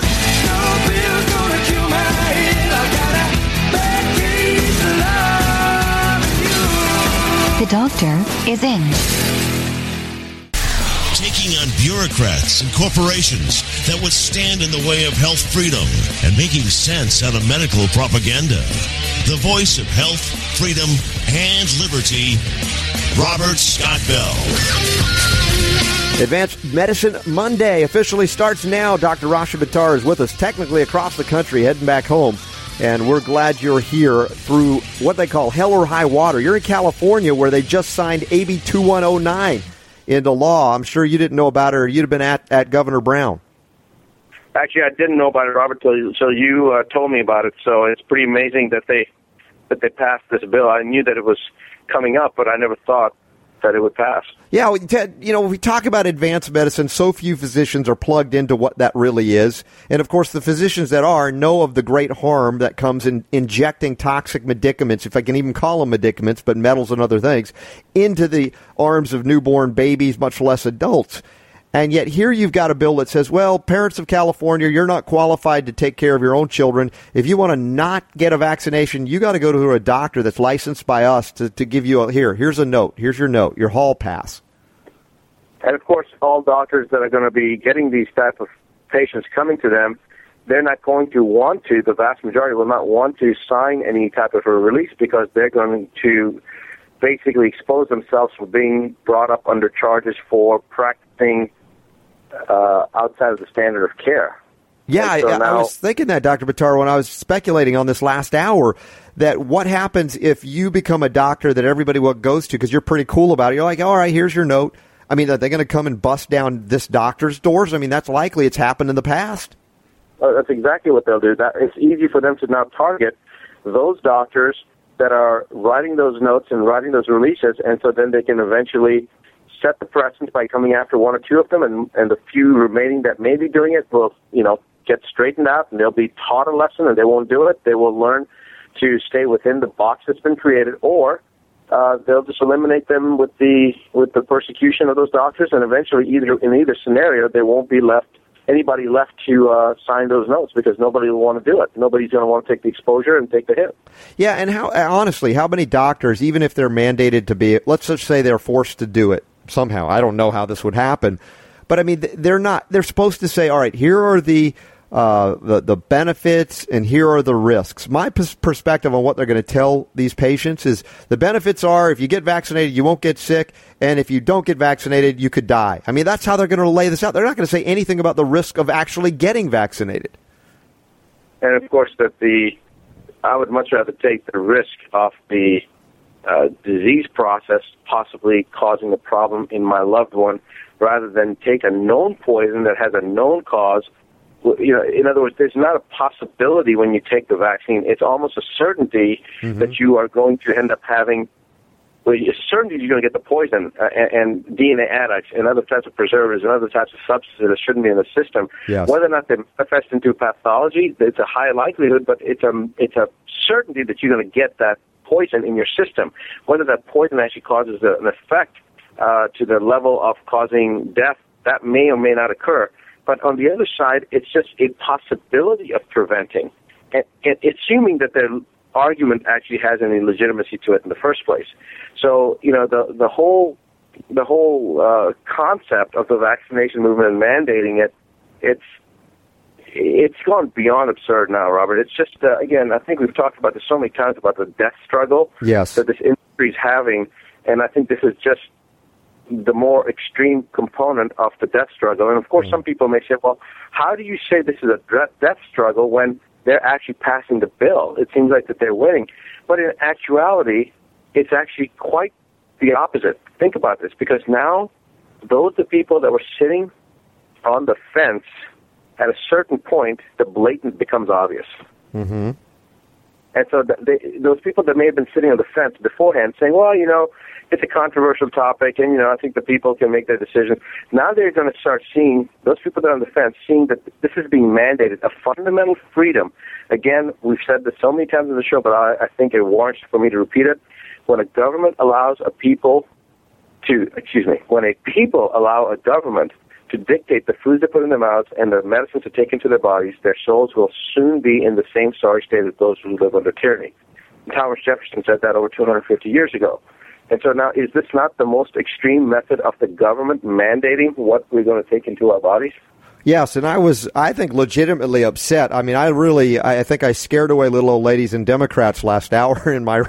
No bill's gonna cure my head. I got a bad case of loving you. The doctor is in. Taking on bureaucrats and corporations that would stand in the way of health freedom and making sense out of medical propaganda. The voice of health, freedom, and liberty, Robert Scott Bell. Advanced Medicine Monday officially starts now. Dr. Rashid Buttar is with us technically across the country, heading back home. And we're glad you're here through what they call hell or high water. You're in California where they just signed AB 2109. Into law. I'm sure you didn't know about it, or you'd have been at Governor Brown. Actually, I didn't know about it, Robert, till you told me about it. So it's pretty amazing that they passed this bill. I knew that it was coming up, but I never thought that it would pass. Yeah, Ted, you know, when we talk about advanced medicine, so few physicians are plugged into what that really is. And, of course, the physicians that are know of the great harm that comes in injecting toxic medicaments, if I can even call them medicaments, but metals and other things, into the arms of newborn babies, much less adults. And yet here you've got a bill that says, well, parents of California, you're not qualified to take care of your own children. If you want to not get a vaccination, you got to go to a doctor that's licensed by us to give you a, here's a note, here's your note, your hall pass. And, of course, all doctors that are going to be getting these type of patients coming to them, they're not going to want to, the vast majority will not want to sign any type of a release because they're going to basically expose themselves for being brought up under charges for practicing outside of the standard of care. Yeah, so I was thinking that, Dr. Buttar, when I was speculating on this last hour, that what happens if you become a doctor that everybody goes to because you're pretty cool about it. You're like, all right, here's your note. I mean, are they going to come and bust down this doctor's doors? I mean, that's likely. It's happened in the past. That's exactly what they'll do. It's easy for them to now target those doctors that are writing those notes and writing those releases, and so then they can eventually set the precedent by coming after one or two of them, and the few remaining that may be doing it will, you know, get straightened out, and they'll be taught a lesson, and they won't do it. They will learn to stay within the box that's been created, or they'll just eliminate them with the persecution of those doctors, and eventually, in either scenario, there won't be anybody left to sign those notes because nobody will want to do it. Nobody's going to want to take the exposure and take the hit. Yeah, and honestly, how many doctors, even if they're mandated to be, let's just say they're forced to do it, somehow. I don't know how this would happen. But, I mean, they're supposed to say, all right, here are the benefits and here are the risks. My perspective on what they're going to tell these patients is the benefits are if you get vaccinated, you won't get sick, and if you don't get vaccinated, you could die. I mean, that's how they're going to lay this out. They're not going to say anything about the risk of actually getting vaccinated. And, of course, I would much rather take the risk of the disease process possibly causing a problem in my loved one rather than take a known poison that has a known cause. You know, in other words, there's not a possibility when you take the vaccine. It's almost a certainty that you are going to end up having, well, a certainty you're going to get the poison and DNA adducts and other types of preservatives and other types of substances that shouldn't be in the system. Yes. Whether or not they manifest into pathology, it's a high likelihood, but it's a certainty that you're going to get that poison in your system. Whether that poison actually causes an effect to the level of causing death, that may or may not occur. But on the other side, it's just a possibility of preventing, and assuming that their argument actually has any legitimacy to it in the first place. So, you know, the whole concept of the vaccination movement and mandating it, It's gone beyond absurd now, Robert. It's just, again, I think we've talked about this so many times about the death struggle that this industry is having, and I think this is just the more extreme component of the death struggle. And, of course, some people may say, well, how do you say this is a death struggle when they're actually passing the bill? It seems like that they're winning. But in actuality, it's actually quite the opposite. Think about this, because now the people that were sitting on the fence. At a certain point, the blatant becomes obvious. Mm-hmm. And so those people that may have been sitting on the fence beforehand saying, well, you know, it's a controversial topic and, you know, I think the people can make their decisions. Now they're going to start seeing, those people that are on the fence, seeing that this is being mandated, a fundamental freedom. Again, we've said this so many times on the show, but I think it warrants for me to repeat it. When a government allows a people to, when a people allow a government to dictate the foods they put in their mouths and the medicines they take into their bodies, their souls will soon be in the same sorry state as those who live under tyranny. Thomas Jefferson said that over 250 years ago. And so now, is this not the most extreme method of the government mandating what we're going to take into our bodies? Yes, and I think, legitimately upset. I mean, I think I scared away little old ladies and Democrats last hour in my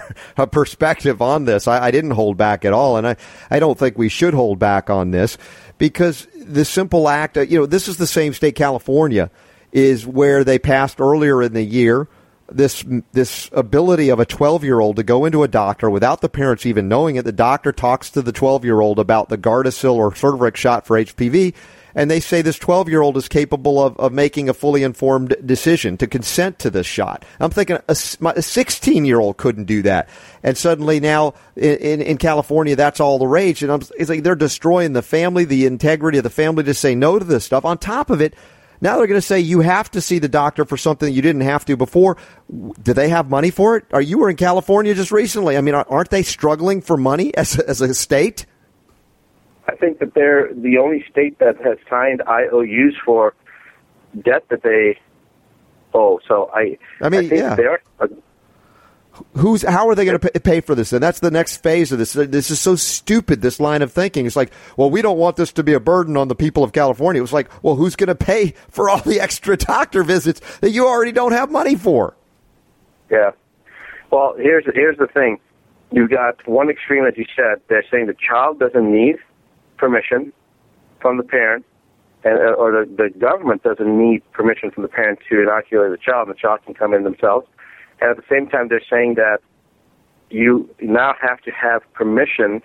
perspective on this. I didn't hold back at all, and I don't think we should hold back on this because the simple act, this is the same state, California, is where they passed earlier in the year this ability of a 12-year-old to go into a doctor without the parents even knowing it. The doctor talks to the 12-year-old about the Gardasil or Cervarix shot for HPV, and they say this 12-year-old is capable of making a fully informed decision to consent to this shot. I'm thinking a 16-year-old couldn't do that. And suddenly now in California, that's all the rage. And it's like they're destroying the family, the integrity of the family to say no to this stuff. On top of it, now they're going to say you have to see the doctor for something you didn't have to before. Do they have money for it? You were in California just recently. I mean, aren't they struggling for money as a state? I think that they're the only state that has signed IOUs for debt that they owe. So I think they are. How are they going to pay for this? And that's the next phase of this. This is so stupid, this line of thinking. It's like, well, we don't want this to be a burden on the people of California. It was like, well, who's going to pay for all the extra doctor visits that you already don't have money for? Yeah. Well, here's the thing. You've got one extreme, as you said. They're saying the child doesn't need permission from the parent, or the government doesn't need permission from the parent to inoculate the child. The child can come in themselves. And at the same time, they're saying that you now have to have permission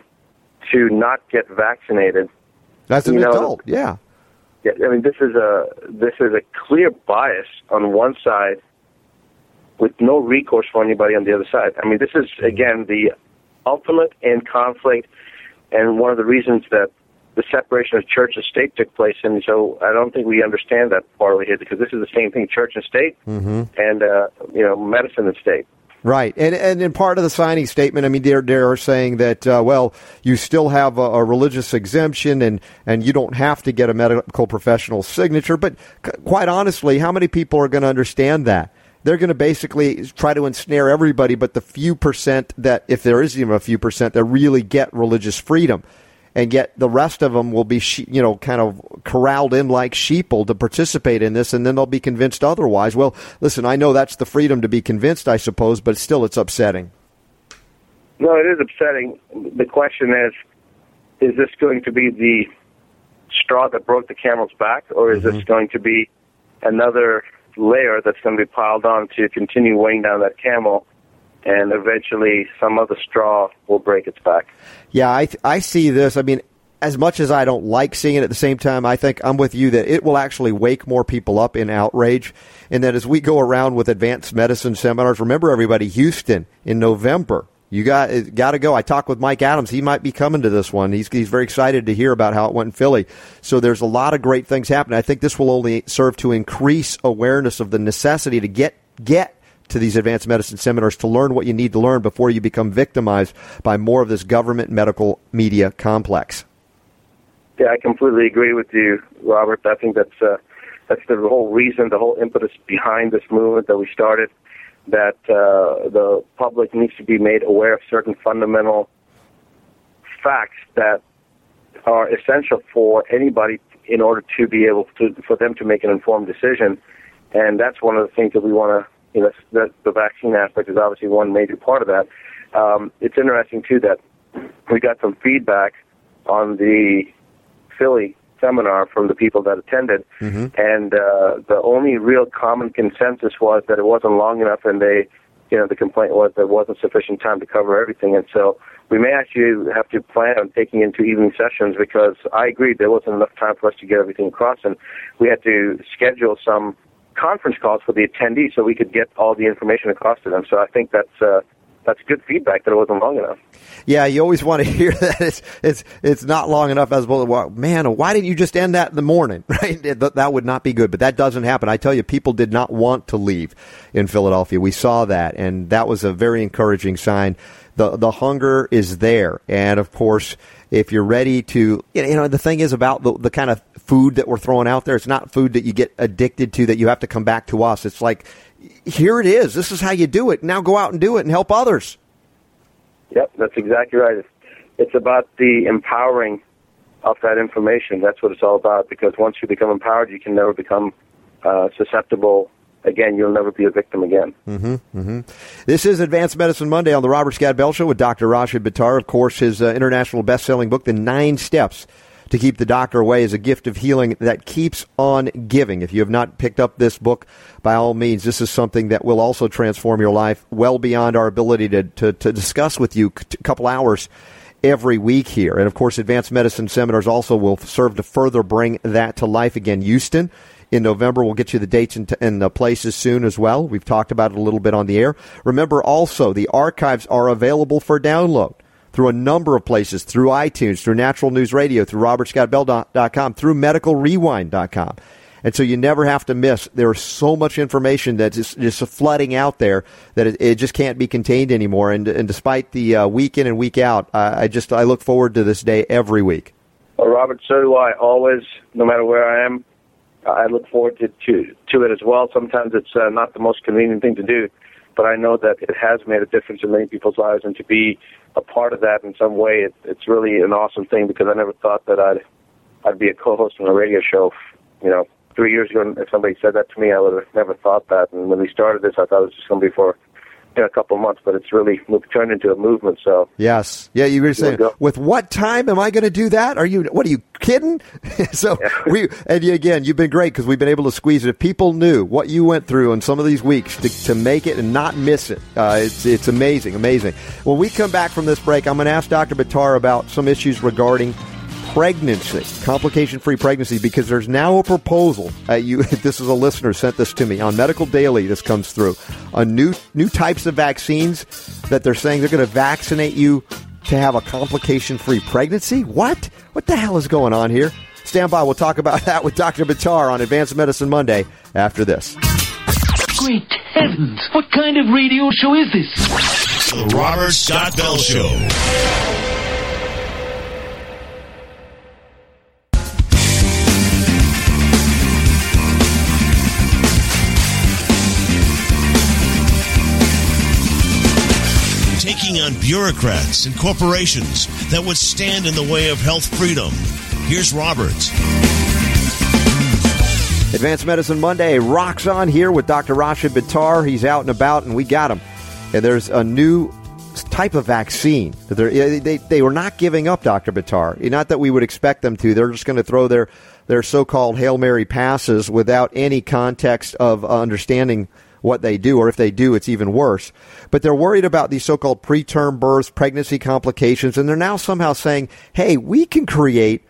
to not get vaccinated. That's an adult, yeah. Yeah, I mean, this is a clear bias on one side, with no recourse for anybody on the other side. I mean, this is, again, the ultimate in conflict, and one of the reasons that the separation of church and state took place, and so I don't think we understand that partly here, because this is the same thing, church and state, mm-hmm. and, medicine and state. Right, and in part of the signing statement, I mean, they're saying that, you still have a religious exemption and you don't have to get a medical professional's signature, but quite honestly, how many people are going to understand that? They're going to basically try to ensnare everybody but the few percent that, if there is even a few percent, that really get religious freedom. And yet the rest of them will be, kind of corralled in like sheeple to participate in this, and then they'll be convinced otherwise. Well, listen, I know that's the freedom to be convinced, I suppose, but still it's upsetting. No, it is upsetting. The question is this going to be the straw that broke the camel's back, or is mm-hmm. this going to be another layer that's going to be piled on to continue weighing down that camel, and eventually some other straw will break its back? Yeah, I see this. I mean, as much as I don't like seeing it, at the same time, I think I'm with you that it will actually wake more people up in outrage, and that as we go around with advanced medicine seminars, remember everybody, Houston in November. You got to go. I talked with Mike Adams. He might be coming to this one. He's very excited to hear about how it went in Philly. So there's a lot of great things happening. I think this will only serve to increase awareness of the necessity to get to these advanced medicine seminars, to learn what you need to learn before you become victimized by more of this government medical media complex. Yeah, I completely agree with you, Robert. I think that's the whole reason, the whole impetus behind this movement that we started, that the public needs to be made aware of certain fundamental facts that are essential for anybody in order to be able to, for them to make an informed decision. And that's one of the things that we want to, that the vaccine aspect is obviously one major part of that. It's interesting, too, that we got some feedback on the Philly seminar from the people that attended, mm-hmm. and the only real common consensus was that it wasn't long enough, and they, the complaint was there wasn't sufficient time to cover everything, and so we may actually have to plan on taking into evening sessions, because I agree there wasn't enough time for us to get everything across, and we had to schedule some conference calls for the attendees so we could get all the information across to them. So I think that's good feedback that it wasn't long enough. Yeah, you always want to hear that it's not long enough. As well, man, why didn't you just end that in the morning? Right, that would not be good. But that doesn't happen. I tell you, people did not want to leave in Philadelphia. We saw that, and that was a very encouraging sign. The hunger is there, and of course, if you're ready to, the thing is about the kind of food that we're throwing out there. It's not food that you get addicted to that you have to come back to us. It's like, here it is. This is how you do it. Now go out and do it and help others. Yep, that's exactly right. It's about the empowering of that information. That's what it's all about, because once you become empowered, you can never become susceptible. Again, you'll never be a victim again. Mm-hmm, mm-hmm. This is Advanced Medicine Monday on the Robert Scott Bell Show with Dr. Rashid Buttar. Of course, his international best-selling book, The 9 Steps to Keep the Doctor Away, is a gift of healing that keeps on giving. If you have not picked up this book, by all means, this is something that will also transform your life well beyond our ability to discuss with you a couple hours every week here. And, of course, Advanced Medicine Seminars also will serve to further bring that to life. Again, Houston in November. We'll get you the dates and the places soon as well. We've talked about it a little bit on the air. Remember also, the archives are available for download through a number of places, through iTunes, through Natural News Radio, through robertscottbell.com, through medicalrewind.com. And so you never have to miss. There is so much information that is just flooding out there that it just can't be contained anymore. And despite the week in and week out, I look forward to this day every week. Well, Robert, so do I always, no matter where I am. I look forward to it as well. Sometimes it's not the most convenient thing to do, but I know that it has made a difference in many people's lives, and to be a part of that in some way, it's really an awesome thing, because I never thought that I'd be a co-host on a radio show. 3 years ago, if somebody said that to me, I would have never thought that. And when we started this, I thought it was just going to be for a couple of months, but it's really turned into a movement. So yes, yeah, you were saying, with what time am I going to do that? What are you kidding? So yeah. You've been great, because we've been able to squeeze it. If people knew what you went through in some of these weeks to make it and not miss it, it's amazing. When we come back from this break, I'm going to ask Dr. Buttar about some issues regarding pregnancy, complication-free pregnancy, because there's now a proposal. This is a listener sent this to me on Medical Daily. This comes through a new types of vaccines that they're saying they're going to vaccinate you to have a complication-free pregnancy. What the hell is going on here? Stand by. We'll talk about that with Dr. Buttar on Advanced Medicine Monday after this. Great heavens! What kind of radio show is this? The Robert Scott Bell Show. Taking on bureaucrats and corporations that would stand in the way of health freedom. Here's Robert. Advanced Medicine Monday rocks on here with Dr. Rashid Buttar. He's out and about, and we got him. And there's a new type of vaccine that they were not giving up, Dr. Buttar. Not that we would expect them to. They're just going to throw their so-called Hail Mary passes without any context of understanding what they do, or if they do, it's even worse. But they're worried about these so-called preterm births, pregnancy complications, and they're now somehow saying, hey, we can create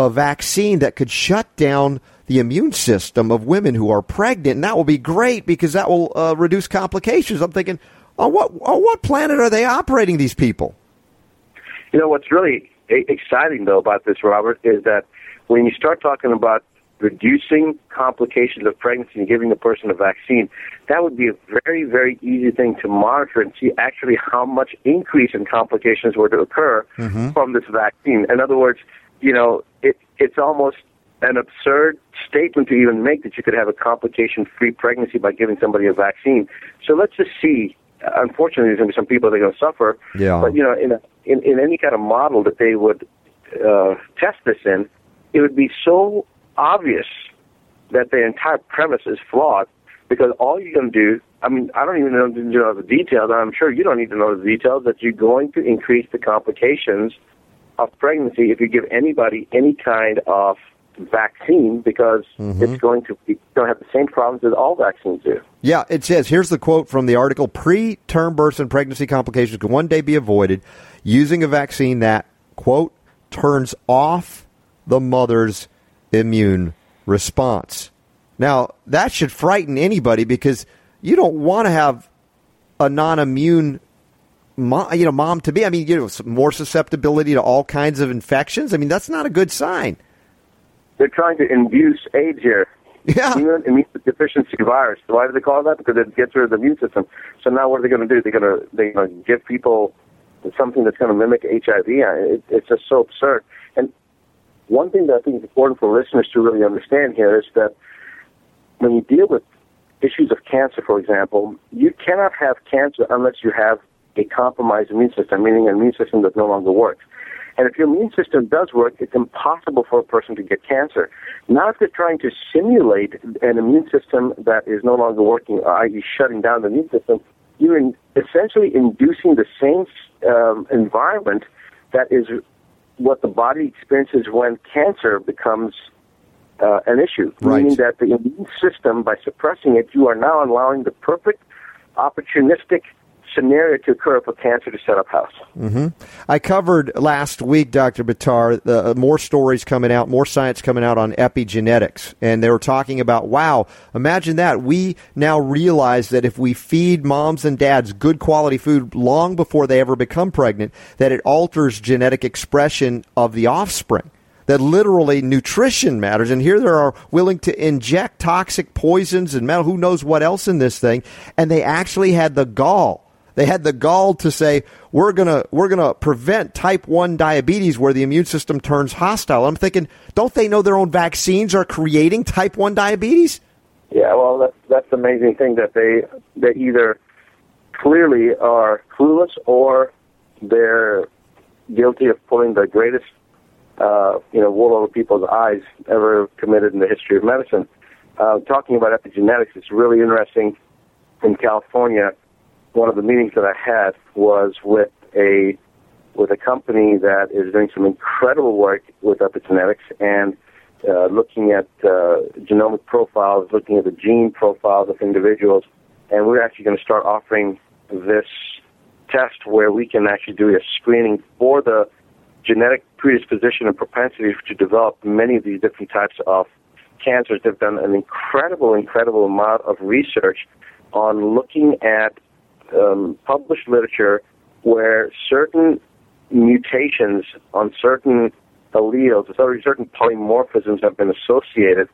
a vaccine that could shut down the immune system of women who are pregnant, and that will be great because that will reduce complications. I'm thinking, on what planet are they operating, these people? What's really exciting, though, about this, Robert, is that when you start talking about reducing complications of pregnancy and giving the person a vaccine, that would be a very, very easy thing to monitor and see actually how much increase in complications were to occur from this vaccine. In other words, it's almost an absurd statement to even make that you could have a complication-free pregnancy by giving somebody a vaccine. So let's just see. Unfortunately, there's going to be some people that are going to suffer. Yeah. But, in any kind of model that they would test this in, it would be so obvious that the entire premise is flawed, because all you're going to do, I don't even know the details, and I'm sure you don't need to know the details, that you're going to increase the complications of pregnancy if you give anybody any kind of vaccine, because it's going to have the same problems that all vaccines do. Yeah, it says, here's the quote from the article, preterm births and pregnancy complications can one day be avoided using a vaccine that, quote, turns off the mother's immune response. Now, that should frighten anybody because you don't want to have a non-immune mom-to-be. I mean, more susceptibility to all kinds of infections. I mean, that's not a good sign. They're trying to induce AIDS here. Yeah. Immune deficiency virus. Why do they call it that? Because it gets rid of the immune system. So now what are they going to do? They're going to give people something that's going to mimic HIV. It's just so absurd. And one thing that I think is important for listeners to really understand here is that when you deal with issues of cancer, for example, you cannot have cancer unless you have a compromised immune system, meaning an immune system that no longer works. And if your immune system does work, it's impossible for a person to get cancer. Now if they're trying to simulate an immune system that is no longer working, i.e. shutting down the immune system, you're essentially inducing the same environment that is what the body experiences when cancer becomes an issue. Right. Meaning that the immune system, by suppressing it, you are now allowing the perfect opportunistic scenario to occur for cancer to set up house. Mm-hmm. I covered last week, Dr. Buttar, more stories coming out, more science coming out on epigenetics. And they were talking about, wow, imagine that. We now realize that if we feed moms and dads good quality food long before they ever become pregnant, that it alters genetic expression of the offspring. That literally nutrition matters. And here they are willing to inject toxic poisons and metal, who knows what else in this thing. And they actually had the gall. They had the gall to say, we're gonna prevent type 1 diabetes where the immune system turns hostile. I'm thinking, don't they know their own vaccines are creating type 1 diabetes? Yeah, well, that's the amazing thing, that they either clearly are clueless or they're guilty of pulling the greatest wool over people's eyes ever committed in the history of medicine. Talking about epigenetics, it's really interesting. In California, one of the meetings that I had was with a company that is doing some incredible work with epigenetics and looking at genomic profiles, looking at the gene profiles of individuals. And we're actually going to start offering this test where we can actually do a screening for the genetic predisposition and propensity to develop many of these different types of cancers. They've done an incredible amount of research on looking at published literature where certain mutations on certain alleles, certain polymorphisms have been associated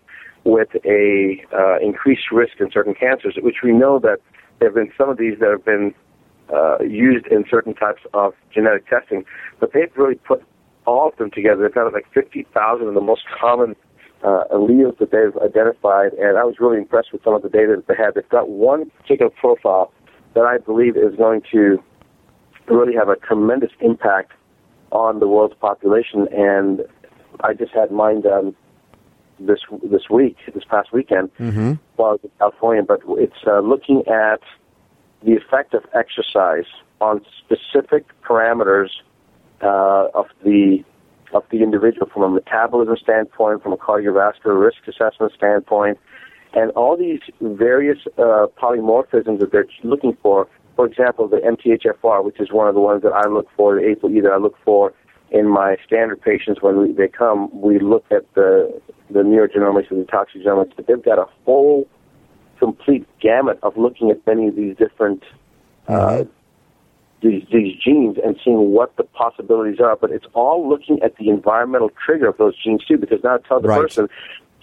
with a increased risk in certain cancers, which we know that there have been some of these that have been used in certain types of genetic testing. But they've really put all of them together. They've got like 50,000 of the most common alleles that they've identified, and I was really impressed with some of the data that they had. They've got one particular profile that I believe is going to really have a tremendous impact on the world's population. And I just had mine done this past weekend, mm-hmm. while I was in California. But it's looking at the effect of exercise on specific parameters of the individual from a metabolism standpoint, from a cardiovascular risk assessment standpoint. And all these various polymorphisms that they're looking for example, the MTHFR, which is one of the ones that I look for, the APOE that I look for in my standard patients when they come, we look at the neurogenomics and the toxigenomics, but they've got a whole complete gamut of looking at many of these different these genes and seeing what the possibilities are. But it's all looking at the environmental trigger of those genes, too, because now it tells the person,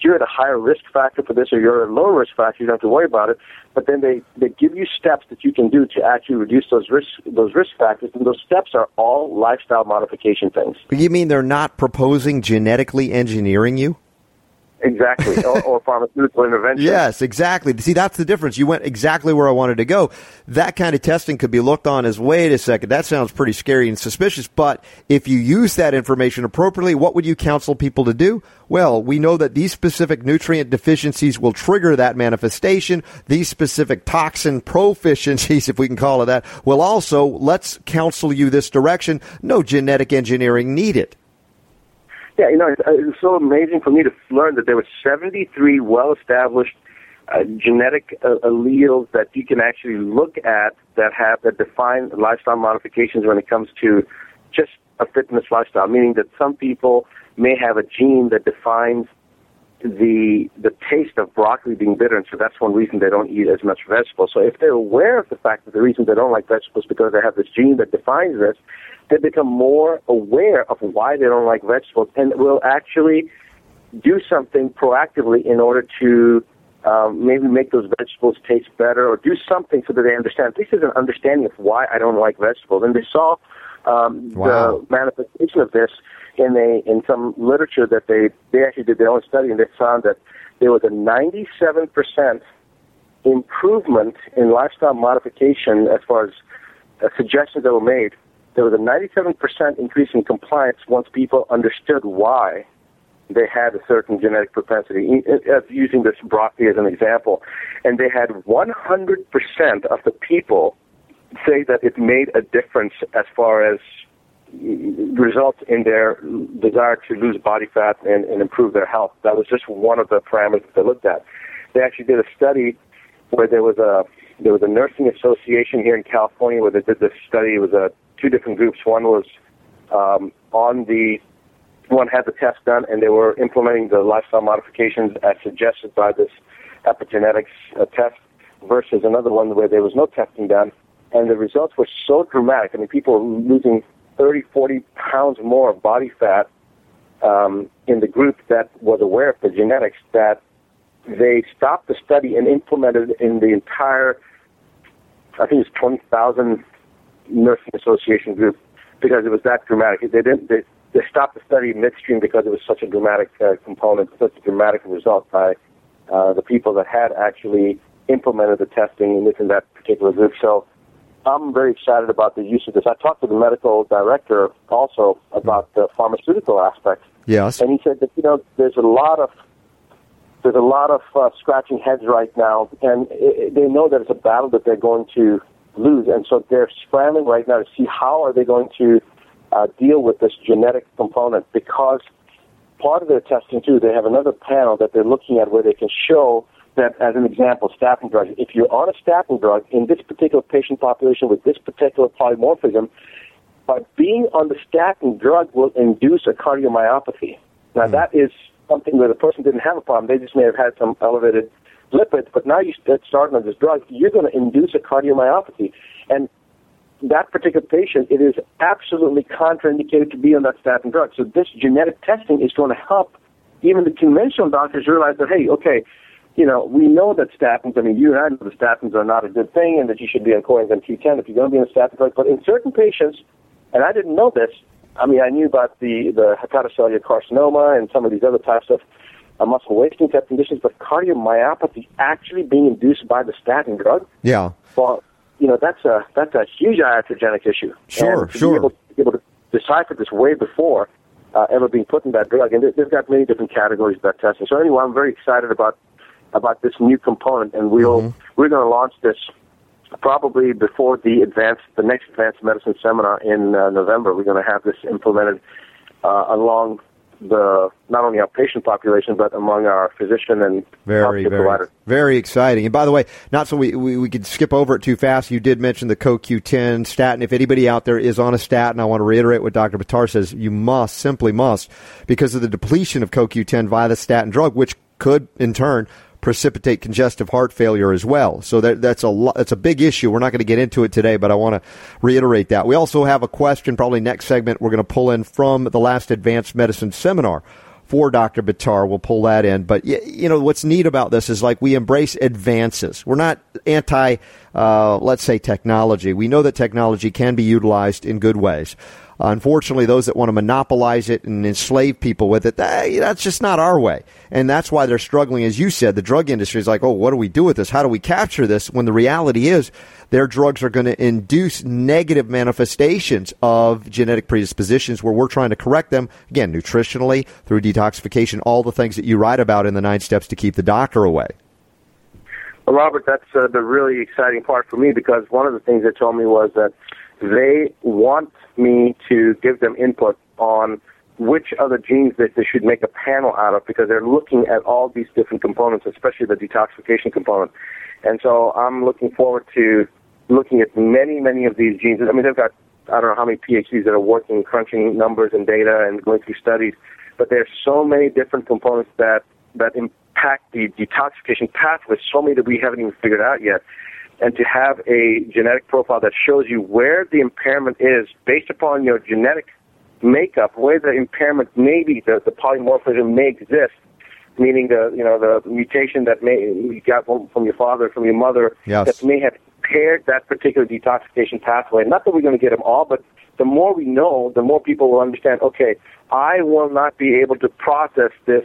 you're at a higher risk factor for this or you're at a lower risk factor, you don't have to worry about it. But then they give you steps that you can do to actually reduce those risk factors, and those steps are all lifestyle modification things. You mean they're not proposing genetically engineering you? Exactly, or pharmaceutical intervention. Yes, exactly. See, that's the difference. You went exactly where I wanted to go. That kind of testing could be looked on as, wait a second, that sounds pretty scary and suspicious, but if you use that information appropriately, what would you counsel people to do? Well, we know that these specific nutrient deficiencies will trigger that manifestation. These specific toxin proficiencies, if we can call it that, will also, let's counsel you this direction. No genetic engineering needed. Yeah, it's so amazing for me to learn that there were 73 well-established genetic alleles that you can actually look at that define lifestyle modifications when it comes to just a fitness lifestyle, meaning that some people may have a gene that defines the taste of broccoli being bitter, and so that's one reason they don't eat as much vegetables. So if they're aware of the fact that the reason they don't like vegetables is because they have this gene that defines this, they become more aware of why they don't like vegetables and will actually do something proactively in order to maybe make those vegetables taste better or do something so that they understand. This is an understanding of why I don't like vegetables. And they saw the manifestation of this in some literature that they actually did their own study, and they found that there was a 97% improvement in lifestyle modification as far as suggestions that were made. There was a 97% increase in compliance once people understood why they had a certain genetic propensity, using this broccoli as an example. And they had 100% of the people say that it made a difference as far as results in their desire to lose body fat and improve their health. That was just one of the parameters that they looked at. They actually did a study where there was a nursing association here in California where they did this study. It was two different groups. One was one had the test done, and they were implementing the lifestyle modifications as suggested by this epigenetics test, versus another one where there was no testing done. And the results were so dramatic. I mean, people were losing 30, 40 pounds more of body fat in the group that was aware of the genetics, that they stopped the study and implemented in the entire, I think it's 20,000 nursing association group, because it was that dramatic. They stopped the study midstream because it was such a dramatic component, such a dramatic result by the people that had actually implemented the testing within that particular group. So I'm very excited about the use of this. I talked to the medical director also about the pharmaceutical aspect. Yes. And he said that, there's a lot of scratching heads right now, and they know that it's a battle that they're going to lose. And so they're scrambling right now to see how are they going to deal with this genetic component, because part of their testing, too, they have another panel that they're looking at where they can show that, as an example, statin drugs. If you're on a statin drug in this particular patient population with this particular polymorphism, by being on the statin drug will induce a cardiomyopathy. Now, that is something where the person didn't have a problem. They just may have had some elevated lipids, but now you start on this drug, you're going to induce a cardiomyopathy. And that particular patient, it is absolutely contraindicated to be on that statin drug. So this genetic testing is going to help even the conventional doctors realize that, hey, okay, we know that statins, you and I know that statins are not a good thing, and that you should be on coenzyme Q10 if you're going to be on a statin drug. But in certain patients, and I didn't know this, I knew about the hepatocellular carcinoma and some of these other types of muscle wasting type conditions, but cardiomyopathy actually being induced by the statin drug. Yeah. Well, that's a huge iatrogenic issue. Sure, and sure. Be able to decipher this way before ever being put in that drug, and they've got many different categories of that testing. So anyway, I'm very excited about this new component, and we're going to launch this probably before the next Advanced Medicine Seminar in November. We're going to have this implemented along not only our patient population, but among our physician and healthcare provider. Very exciting. And by the way, not so we could skip over it too fast. You did mention the CoQ10 statin. If anybody out there is on a statin, I want to reiterate what Dr. Buttar says. You must, simply must, because of the depletion of CoQ10 via the statin drug, which could, in turn, precipitate congestive heart failure as well. So that's a big issue. We're not going to get into it today, but I want to reiterate that. We also have a question, probably next segment, we're going to pull in from the last Advanced Medicine Seminar for Dr. Buttar. We'll pull that in. But, what's neat about this is, we embrace advances. We're not anti, let's say, technology. We know that technology can be utilized in good ways. Unfortunately, those that want to monopolize it and enslave people with it, that's just not our way. And that's why they're struggling. As you said, the drug industry is what do we do with this? How do we capture this? When the reality is their drugs are going to induce negative manifestations of genetic predispositions where we're trying to correct them, again, nutritionally, through detoxification, all the things that you write about in the 9 steps to keep the doctor away. Well, Robert, that's the really exciting part for me, because one of the things they told me was that they want me to give them input on which other genes that they should make a panel out of, because they're looking at all these different components, especially the detoxification component. And so I'm looking forward to looking at many, many of these genes. They've got, I don't know how many PhDs that are working, crunching numbers and data and going through studies, but there's so many different components that that impact the detoxification pathway, so many that we haven't even figured out yet. And to have a genetic profile that shows you where the impairment is based upon your genetic makeup, where the impairment may be, the polymorphism may exist, meaning the mutation that may you got from your father, from your mother, yes, that may have impaired that particular detoxification pathway. Not that we're going to get them all, but the more we know, the more people will understand, okay, I will not be able to process this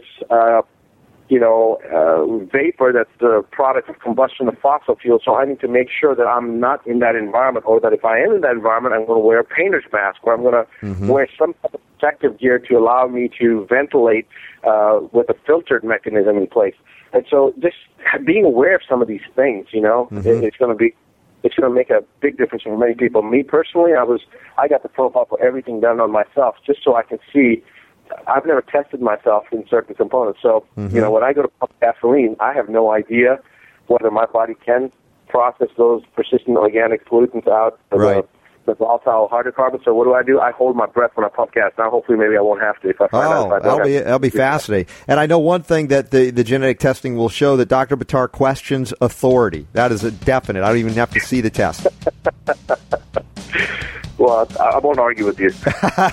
vapor that's the product of combustion of fossil fuels, so I need to make sure that I'm not in that environment, or that if I am in that environment, I'm going to wear a painter's mask, or I'm going to wear some type of protective gear to allow me to ventilate with a filtered mechanism in place. And so just being aware of some of these things, it's going to make a big difference for many people. Me personally, I got the profile for everything done on myself just so I can see. I've never tested myself in certain components. So, when I go to pump gasoline, I have no idea whether my body can process those persistent organic pollutants out of the volatile hydrocarbons. So what do? I hold my breath when I pump gas. Now, hopefully, maybe I won't have to if I find out. That'll be fascinating. And I know one thing that the genetic testing will show, that Dr. Buttar questions authority. That is a definite. I don't even have to see the test. Well, I won't argue with you.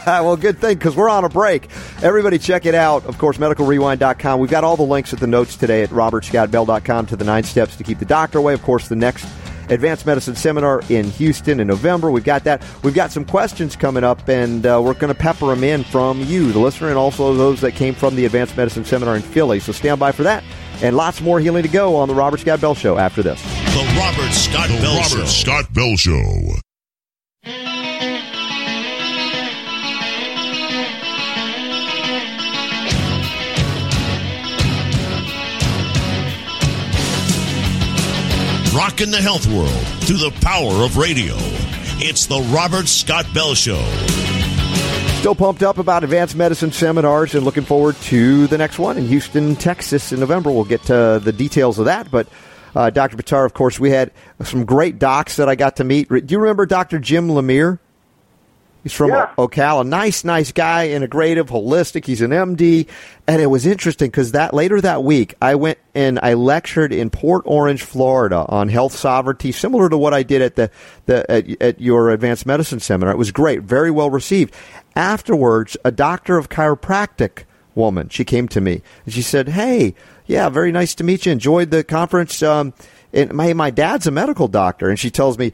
Well, good thing, because we're on a break. Everybody check it out. Of course, medicalrewind.com. We've got all the links at the notes today at robertscottbell.com to the 9 steps to keep the doctor away. Of course, the next Advanced Medicine Seminar in Houston in November. We've got that. We've got some questions coming up, and we're going to pepper them in from you, the listener, and also those that came from the Advanced Medicine Seminar in Philly. So stand by for that. And lots more healing to go on The Robert Scott Bell Show after this. The Robert Scott Bell Show. Rocking the health world through the power of radio. It's the Robert Scott Bell Show. Still pumped up about Advanced Medicine Seminars and looking forward to the next one in Houston, Texas in November. We'll get to the details of that. But Dr. Buttar, of course, we had some great docs that I got to meet. Do you remember Dr. Jim Lemire? He's from Ocala. Nice guy, integrative, holistic. He's an MD. And it was interesting because later that week, I went and I lectured in Port Orange, Florida on health sovereignty, similar to what I did at at your Advanced Medicine Seminar. It was great, very well received. Afterwards, a doctor of chiropractic woman, she came to me and she said, "Hey, yeah, very nice to meet you. Enjoyed the conference. And my dad's a medical doctor," and she tells me,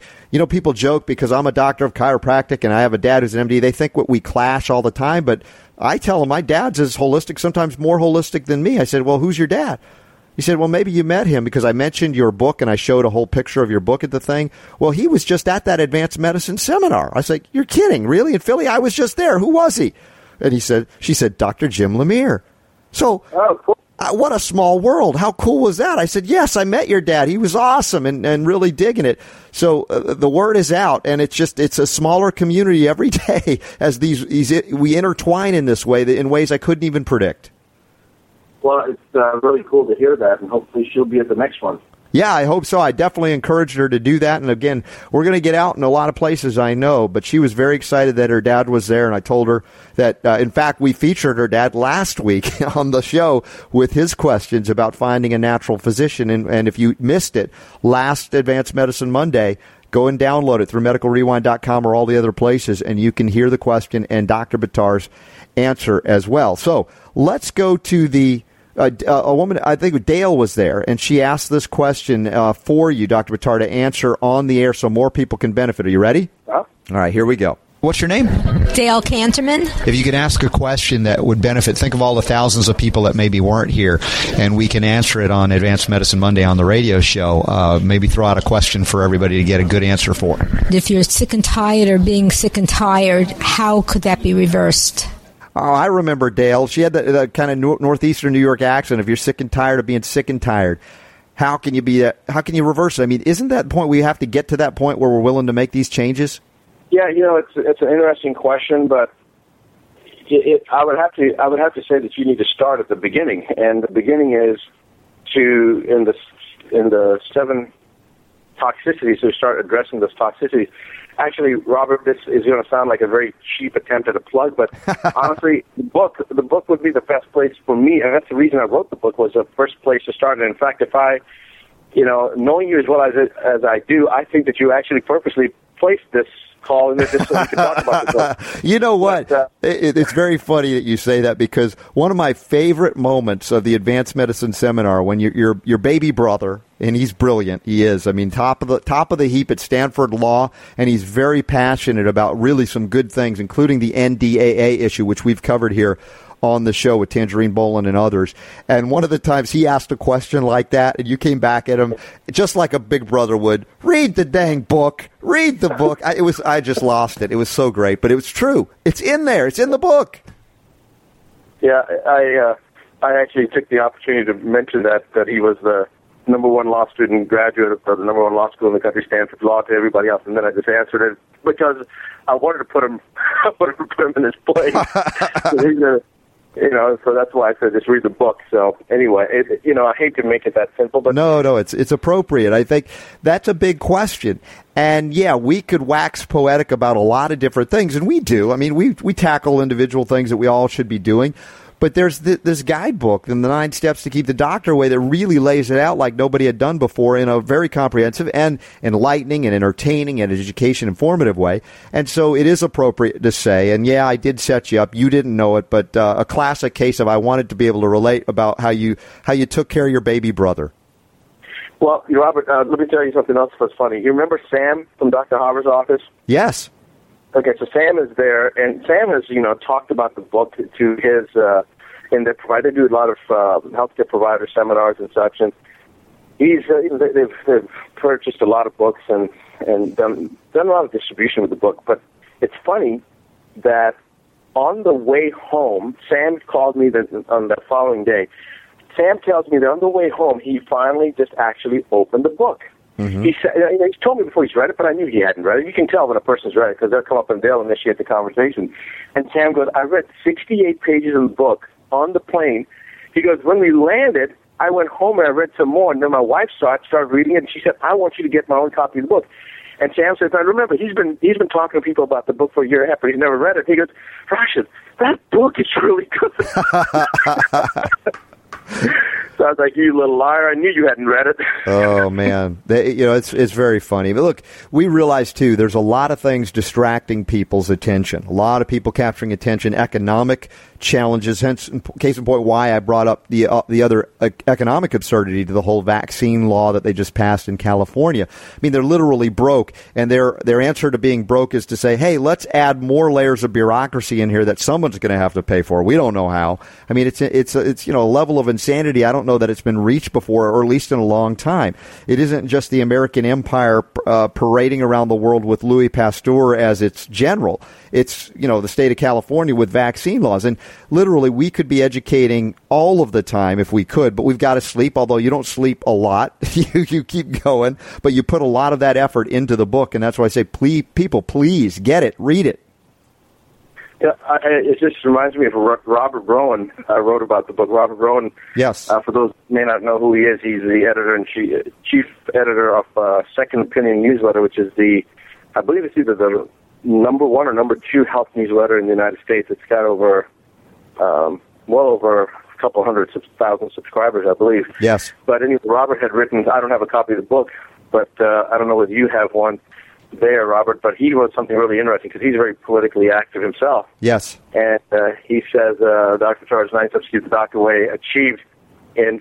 people joke because I'm a doctor of chiropractic and I have a dad who's an MD. They think we clash all the time, but I tell them my dad's is holistic, sometimes more holistic than me. I said, "Well, who's your dad?" He said, "Well, maybe you met him because I mentioned your book and I showed a whole picture of your book at the thing. Well, he was just at that Advanced Medicine Seminar." I was like, "You're kidding, really? In Philly? I was just there. Who was he?" And she said, "Dr. Jim Lemire." So, oh, cool. What a small world. How cool was that? I said, "Yes, I met your dad. He was awesome and really digging it." So the word is out, and it's a smaller community every day as we intertwine in this way, in ways I couldn't even predict. Well, it's really cool to hear that, and hopefully she'll be at the next one. Yeah, I hope so. I definitely encouraged her to do that. And again, we're going to get out in a lot of places, I know, but she was very excited that her dad was there. And I told her that, in fact, we featured her dad last week on the show with his questions about finding a natural physician. And if you missed it, last Advanced Medicine Monday, go and download it through medicalrewind.com or all the other places, and you can hear the question and Dr. Buttar's answer as well. So let's go to a woman, I think Dale was there, and she asked this question for you, Dr. Buttar, to answer on the air so more people can benefit. Are you ready? Yeah. All right, here we go. What's your name? Dale Canterman. If you could ask a question that would benefit, think of all the thousands of people that maybe weren't here, and we can answer it on Advanced Medicine Monday on the radio show. Maybe throw out a question for everybody to get a good answer for. If you're sick and tired or being sick and tired, how could that be reversed? Oh, I remember Dale. She had the kind of northeastern New York accent. If you're sick and tired of being sick and tired, how can you reverse it? I mean, isn't that the point we have to get to that point where we're willing to make these changes? Yeah, it's an interesting question, but I would have to say that you need to start at the beginning, and the beginning is to in the 7 toxicities to start addressing those toxicities. Actually, Robert, this is going to sound like a very cheap attempt at a plug, but honestly, the book would be the best place for me, and that's the reason I wrote the book, was the first place to start. And in fact, if I, knowing you as well as I do, I think that you actually purposely placed this call in there just so we could talk about this book. You know what? But, it's very funny that you say that, because one of my favorite moments of the Advanced Medicine Seminar, when your baby brother, and he's brilliant. He is. I mean, top of the heap at Stanford Law, and he's very passionate about really some good things, including the NDAA issue, which we've covered here on the show with Tangerine Boland and others. And one of the times he asked a question like that, and you came back at him just like a big brother would. Read the dang book. Read the book. I just lost it. It was so great, but it was true. It's in there. It's in the book. Yeah, I actually took the opportunity to mention that he was the number one law student graduate of the number one law school in the country, Stanford Law, to everybody else, and then I just answered it because I wanted to put him in his place. So so that's why I said just read the book. So anyway, I hate to make it that simple, but no, it's appropriate. I think that's a big question, and yeah, we could wax poetic about a lot of different things, and we do. I mean, we tackle individual things that we all should be doing. But there's this guidebook, and the 9 steps to keep the doctor away, that really lays it out like nobody had done before in a very comprehensive and enlightening and entertaining and education informative way. And so it is appropriate to say, and yeah, I did set you up. You didn't know it, but a classic case of I wanted to be able to relate about how you took care of your baby brother. Well, Robert, let me tell you something else that's funny. You remember Sam from Dr. Harver's office? Yes. Okay, so Sam is there, and Sam has, talked about the book to his, and they do a lot of healthcare provider seminars and such, and he's they've purchased a lot of books and done a lot of distribution with the book. But it's funny that on the way home, Sam called me on the following day. Sam tells me that on the way home, he finally just actually opened the book. Mm-hmm. He said, he's told me before he's read it, but I knew he hadn't read it. You can tell when a person's read it because they'll come up and they'll initiate the conversation. And Sam goes, I read 68 pages of the book on the plane. He goes, when we landed, I went home and I read some more. And then my wife saw it, started reading it, and she said, I want you to get my own copy of the book. And Sam says, I remember, he's been talking to people about the book for a year and a half, but he's never read it. He goes, Rashid, that book is really good. So I was like, you little liar, I knew you hadn't read it. Oh, man. It's very funny. But look, we realize, too, there's a lot of things distracting people's attention. A lot of people capturing attention, economic challenges, hence, case in point, why I brought up the other economic absurdity to the whole vaccine law that they just passed in California. I mean, they're literally broke, and their answer to being broke is to say, hey, let's add more layers of bureaucracy in here that someone's going to have to pay for. We don't know how. I mean, it's a level of insanity I don't know that it's been reached before, or at least in a long time. It isn't just the American empire parading around the world with Louis Pasteur as its general. It's, the state of California with vaccine laws. And literally, we could be educating all of the time if we could, but we've got to sleep, although you don't sleep a lot. You keep going, but you put a lot of that effort into the book, and that's why I say, please, people, please get it, read it. Yeah, it just reminds me of Robert Rowen. I wrote about the book. Robert Rowen, yes. For those who may not know who he is, he's the chief editor of Second Opinion Newsletter, which is I believe it's either the number one or number two health newsletter in the United States. It's got over, well over a couple hundred thousand subscribers, I believe. Yes. But anyway, Robert had written, I don't have a copy of the book, but I don't know whether you have one there, Robert, but he wrote something really interesting because he's very politically active himself. Yes. And he says, Dr. Charles Knight to keep the doctor away achieved in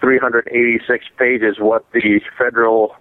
386 pages what the federal,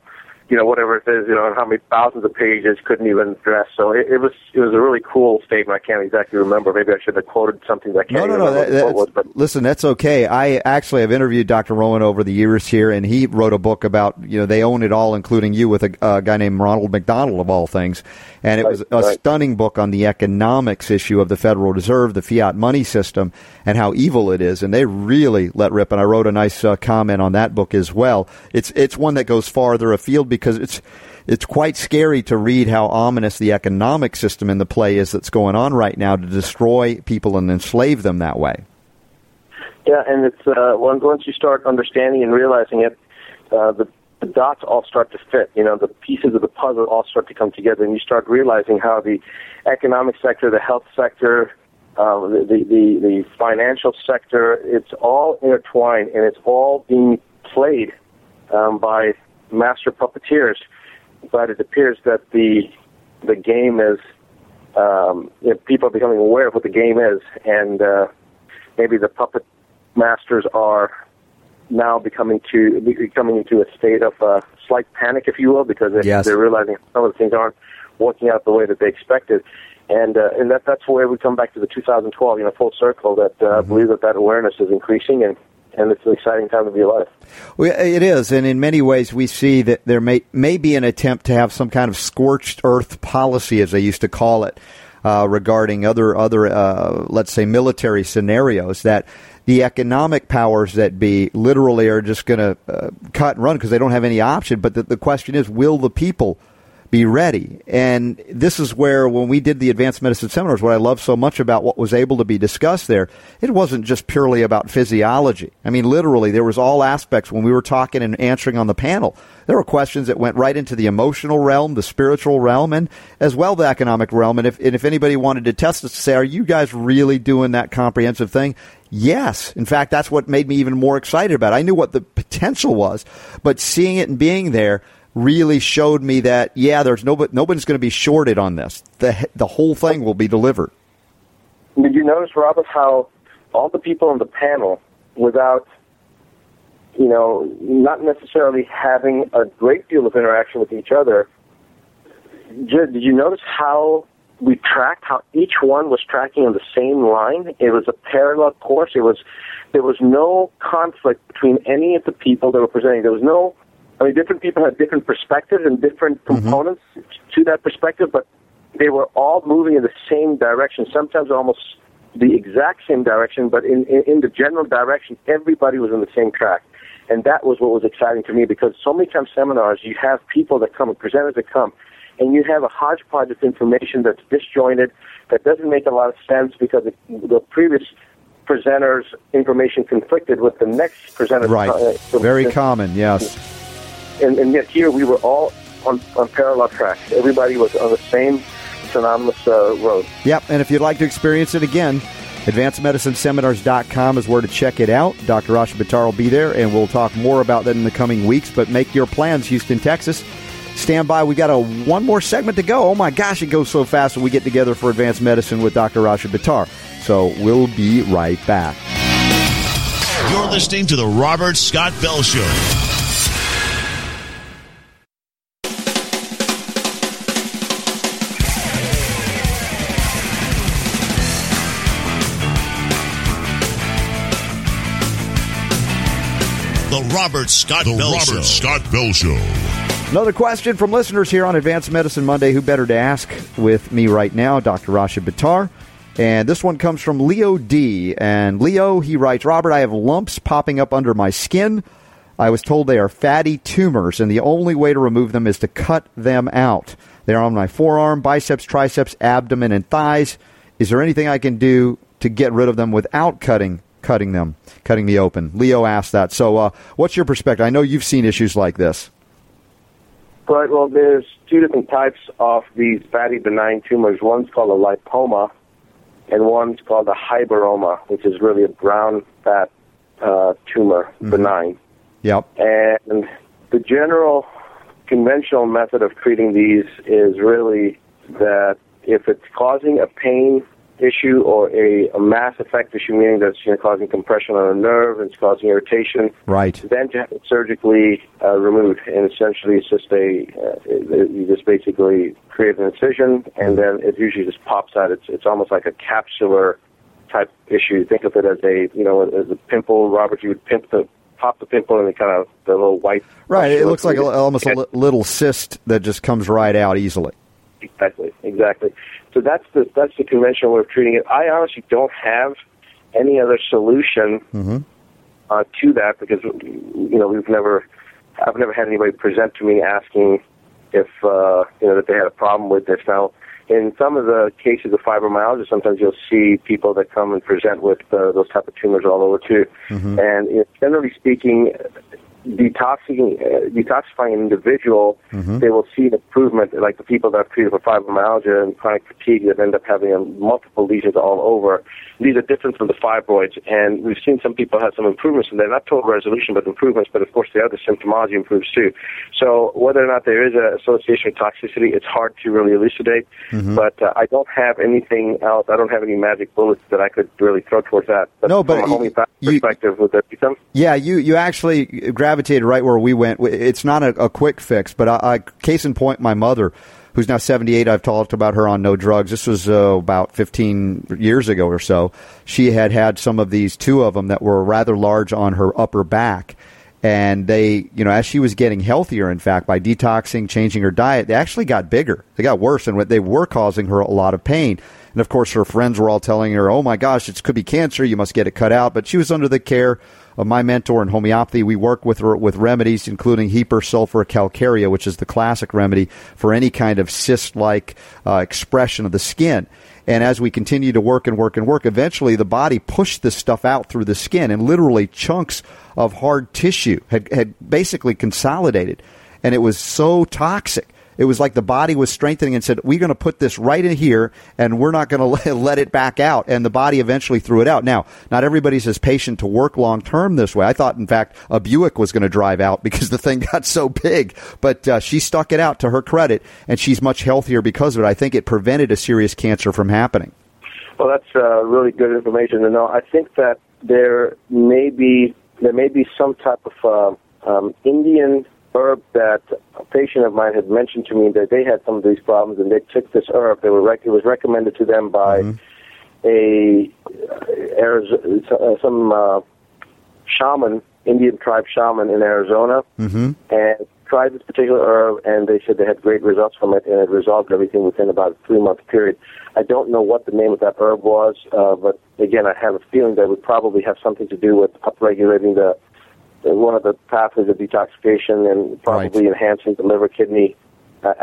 whatever it is, how many thousands of pages couldn't even address. So it was a really cool statement. I can't exactly remember. Maybe I should have quoted something that I can't remember. Listen, that's okay. I actually have interviewed Dr. Rowen over the years here, and he wrote a book about, they own it all, including you, with a guy named Ronald McDonald, of all things. And it was a stunning book on the economics issue of the Federal Reserve, the fiat money system, and how evil it is. And they really let rip. And I wrote a nice comment on that book as well. It's one that goes farther afield because it's quite scary to read how ominous the economic system in the play is that's going on right now to destroy people and enslave them that way. Yeah, and it's once you start understanding and realizing it, the the dots all start to fit. You know, the pieces of the puzzle all start to come together, and you start realizing how the economic sector, the health sector, the financial sector, it's all intertwined, and it's all being played by master puppeteers. But it appears that the game is, you know, people are becoming aware of what the game is, and maybe the puppet masters are now becoming into a state of slight panic, if you will, because they're realizing some of the things aren't working out the way that they expected. And that's where we come back to the 2012, you know, full circle, that I believe that awareness is increasing, and it's an exciting time to be alive. Well, it is, and in many ways we see that there may be an attempt to have some kind of scorched earth policy, as they used to call it, regarding other let's say, military scenarios, that the economic powers that be literally are just going to cut and run because they don't have any option. But the question is, will the people be ready? And this is where, when we did the Advanced Medicine Seminars, what I love so much about what was able to be discussed there, it wasn't just purely about physiology. I mean, literally, there was all aspects. When we were talking and answering on the panel, there were questions that went right into the emotional realm, the spiritual realm, and as well the economic realm. And if anybody wanted to test us to say, are you guys really doing that comprehensive thing? Yes. In fact, that's what made me even more excited about it. I knew what the potential was, but seeing it and being there really showed me that, yeah, there's nobody's going to be shorted on this. The whole thing will be delivered. Did you notice, Robert, how all the people on the panel, without, you know, not necessarily having a great deal of interaction with each other, did you notice how we tracked, how each one was tracking on the same line? It was a parallel course. There was no conflict between any of the people that were presenting. There was no, I mean, different people had different perspectives and different components to that perspective, but they were all moving in the same direction, sometimes almost the exact same direction, but in the general direction, everybody was on the same track. And that was what was exciting to me, because so many times seminars, you have people that come and presenters that come, and you have a hodgepodge of information that's disjointed, that doesn't make a lot of sense because the previous presenter's information conflicted with the next presenter's. Right. Very common, yes. And yet here we were all on parallel tracks. Everybody was on the same synonymous road. Yep, and if you'd like to experience it again, advancedmedicineseminars.com is where to check it out. Dr. Rashid Buttar will be there, and we'll talk more about that in the coming weeks. But make your plans, Houston, Texas. Stand by. We got one more segment to go. Oh, my gosh, it goes so fast when we get together for Advanced Medicine with Dr. Rashid Buttar. So we'll be right back. You're listening to The Robert Scott Bell Show. The Robert Scott Bell Show. Another question from listeners here on Advanced Medicine Monday. Who better to ask with me right now, Dr. Rashid Buttar. And this one comes from Leo D. And Leo, he writes, Robert, I have lumps popping up under my skin. I was told they are fatty tumors, and the only way to remove them is to cut them out. They are on my forearm, biceps, triceps, abdomen, and thighs. Is there anything I can do to get rid of them without cutting me open? Leo asked that. So what's your perspective? I know you've seen issues like this. Right. Well, there's two different types of these fatty benign tumors. One's called a lipoma, and one's called a hyperoma, which is really a brown fat tumor, benign. Yep. And the general conventional method of treating these is really that if it's causing a pain issue or a mass effect issue, meaning that's, you know, causing compression on a nerve and it's causing irritation, right, then to have it surgically removed. And essentially it's just you just basically create an incision, and then it usually just pops out. It's almost like a capsular type issue. Think of it as a pimple, Robert. You would pop the pimple, and it kind of, the little white, right, it looks like almost a little cyst that just comes right out easily. Exactly. So that's the conventional way of treating it. I honestly don't have any other solution to that, because, you know, I've never had anybody present to me asking if that they had a problem with this. Now, in some of the cases of fibromyalgia, sometimes you'll see people that come and present with those type of tumors all over too. And generally speaking, detoxifying an individual, mm-hmm. they will see an improvement, like the people that have treated for fibromyalgia and chronic fatigue that end up having multiple lesions all over. These are different from the fibroids, and we've seen some people have some improvements, and they're not total resolution, but improvements, but of course the other symptomology improves too. So whether or not there is an association with toxicity, it's hard to really elucidate, mm-hmm. but I don't have anything else. I don't have any magic bullets that I could really throw towards that. But no, but from a homeopathic perspective, would there be some? Yeah, you actually gravitated right where we went. It's not a quick fix, but I case in point, my mother, who's now 78, I've talked about her on No Drugs. This was about 15 years ago or so. She had some of these, two of them, that were rather large on her upper back. And they, as she was getting healthier, in fact, by detoxing, changing her diet, they actually got bigger. They got worse, and they were causing her a lot of pain. And, of course, her friends were all telling her, oh, my gosh, it could be cancer. You must get it cut out. But she was under the care of my mentor in homeopathy. We work with her with remedies, including hepar sulfur, calcarea, which is the classic remedy for any kind of cyst-like expression of the skin. And as we continue to work, eventually the body pushed this stuff out through the skin, and literally chunks of hard tissue had basically consolidated. And it was so toxic. It was like the body was strengthening and said, we're going to put this right in here, and we're not going to let it back out. And the body eventually threw it out. Now, not everybody's as patient to work long-term this way. I thought, in fact, a Buick was going to drive out because the thing got so big. But she stuck it out, to her credit, and she's much healthier because of it. I think it prevented a serious cancer from happening. Well, that's really good information to know. I think that there may be some type of Indian herb that a patient of mine had mentioned to me, that they had some of these problems, and they took this herb. It was recommended to them by some shaman, Indian tribe shaman in Arizona, mm-hmm. and tried this particular herb, and they said they had great results from it, and it resolved everything within about a 3-month period. I don't know what the name of that herb was, but again, I have a feeling that it would probably have something to do with upregulating one of the pathways of detoxification, and probably enhancing the liver-kidney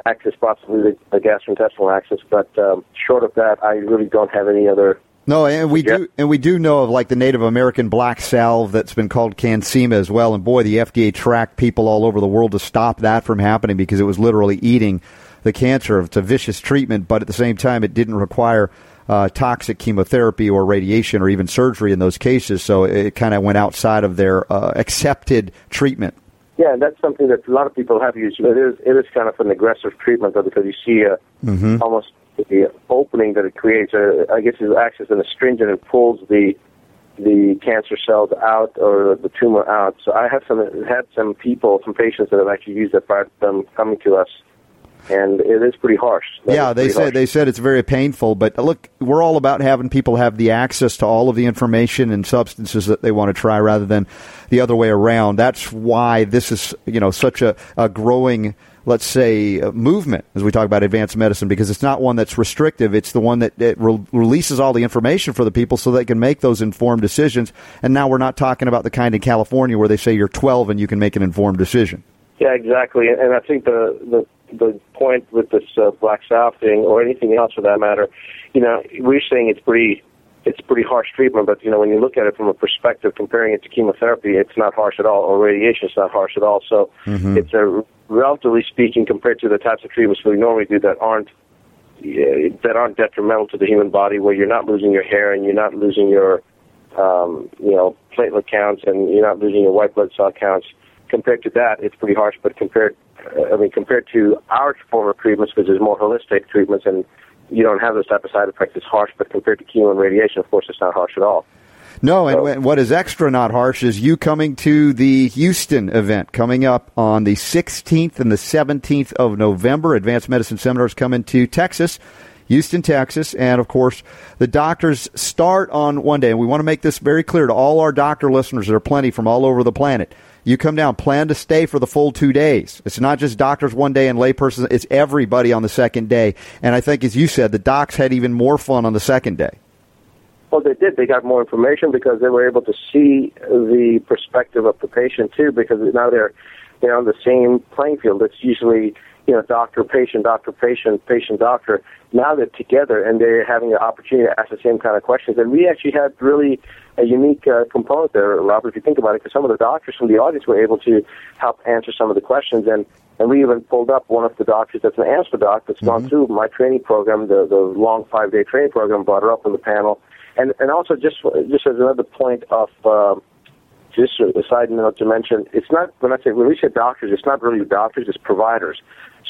axis, possibly the gastrointestinal axis. But short of that, I really don't have any other. No, and we do know of, like, the Native American black salve that's been called Cansema as well. And boy, the FDA tracked people all over the world to stop that from happening, because it was literally eating the cancer. It's a vicious treatment, but at the same time, it didn't require toxic chemotherapy or radiation or even surgery in those cases, so it kind of went outside of their accepted treatment. Yeah, and that's something that a lot of people have used. It is kind of an aggressive treatment, though, because you see almost the opening that it creates. I guess it acts as an astringent and pulls the cancer cells out, or the tumor out. So I have some patients that have actually used that prior to them coming to us. And it is pretty harsh. They said it's very painful. But look, we're all about having people have the access to all of the information and substances that they want to try, rather than the other way around. That's why this is, such a growing, let's say, movement as we talk about advanced medicine, because it's not one that's restrictive. It's the one that releases all the information for the people so they can make those informed decisions. And now we're not talking about the kind in California where they say you're 12 and you can make an informed decision. Yeah, exactly. And I think the point with this black salve thing, or anything else for that matter, we're saying it's pretty harsh treatment, but when you look at it from a perspective comparing it to chemotherapy, it's not harsh at all, or radiation is not harsh at all. So it's relatively speaking, compared to the types of treatments we normally do that aren't detrimental to the human body, where you're not losing your hair, and you're not losing your platelet counts, and you're not losing your white blood cell counts. Compared to that, it's pretty harsh, but compared to our form of treatments, which is more holistic treatments, and you don't have those type of side effects, it's harsh. But compared to chemo and radiation, of course, it's not harsh at all. No, so. And what is extra not harsh is you coming to the Houston event coming up on the 16th and the 17th of November. Advanced Medicine Seminars coming to Texas. Houston, Texas, and, of course, the doctors start on one day. And we want to make this very clear to all our doctor listeners. There are plenty from all over the planet. You come down, plan to stay for the full 2 days. It's not just doctors one day and laypersons. It's everybody on the second day. And I think, as you said, the docs had even more fun on the second day. Well, they did. They got more information because they were able to see the perspective of the patient, too, because now they're on the same playing field. It's usually you know, doctor, patient, now they're together and they're having the opportunity to ask the same kind of questions. And we actually had really a unique component there, Robert, if you think about it, because some of the doctors from the audience were able to help answer some of the questions. And we even pulled up one of the doctors that's an answer doc that's gone through my training program, the long 5-day training program, brought her up on the panel. And also, just as another point of just a side note to mention, it's not, when we say doctors, it's not really doctors, it's providers.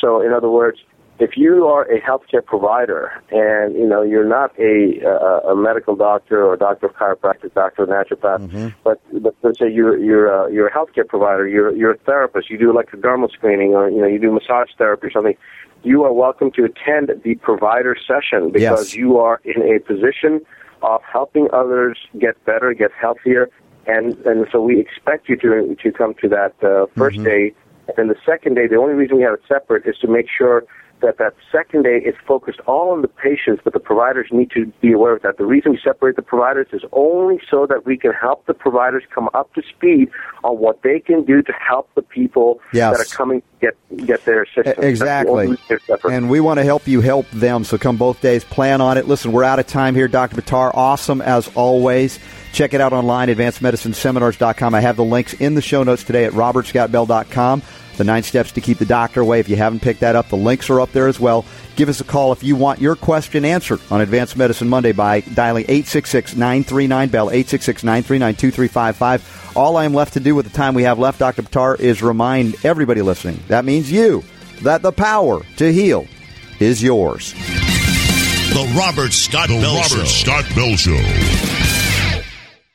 So in other words, if you are a healthcare provider and, you know, you're not a medical doctor or a doctor of chiropractic, doctor of naturopath, but let's say you're a healthcare provider, you're a therapist, you do electrodermal screening, or, you know, you do massage therapy or something, you are welcome to attend the provider session because you are in a position of helping others get better, get healthier. And so we expect you to come to that first day. And then the second day, the only reason we have it separate is to make sure that that second day is focused all on the patients, but the providers need to be aware of that. The reason we separate the providers is only so that we can help the providers come up to speed on what they can do to help the people that are coming to get their assistance. Exactly. And we want to help you help them, so come both days, plan on it. Listen, we're out of time here. Dr. Buttar, awesome as always. Check it out online, advancedmedicineseminars.com. I have the links in the show notes today at robertscottbell.com. The 9 steps to keep the doctor away. If you haven't picked that up, the links are up there as well. Give us a call if you want your question answered on Advanced Medicine Monday by dialing 866-939-BELL, 866-939-2355. All I am left to do with the time we have left, Dr. Buttar, is remind everybody listening, that means you, that the power to heal is yours. The Robert Scott Bell Show.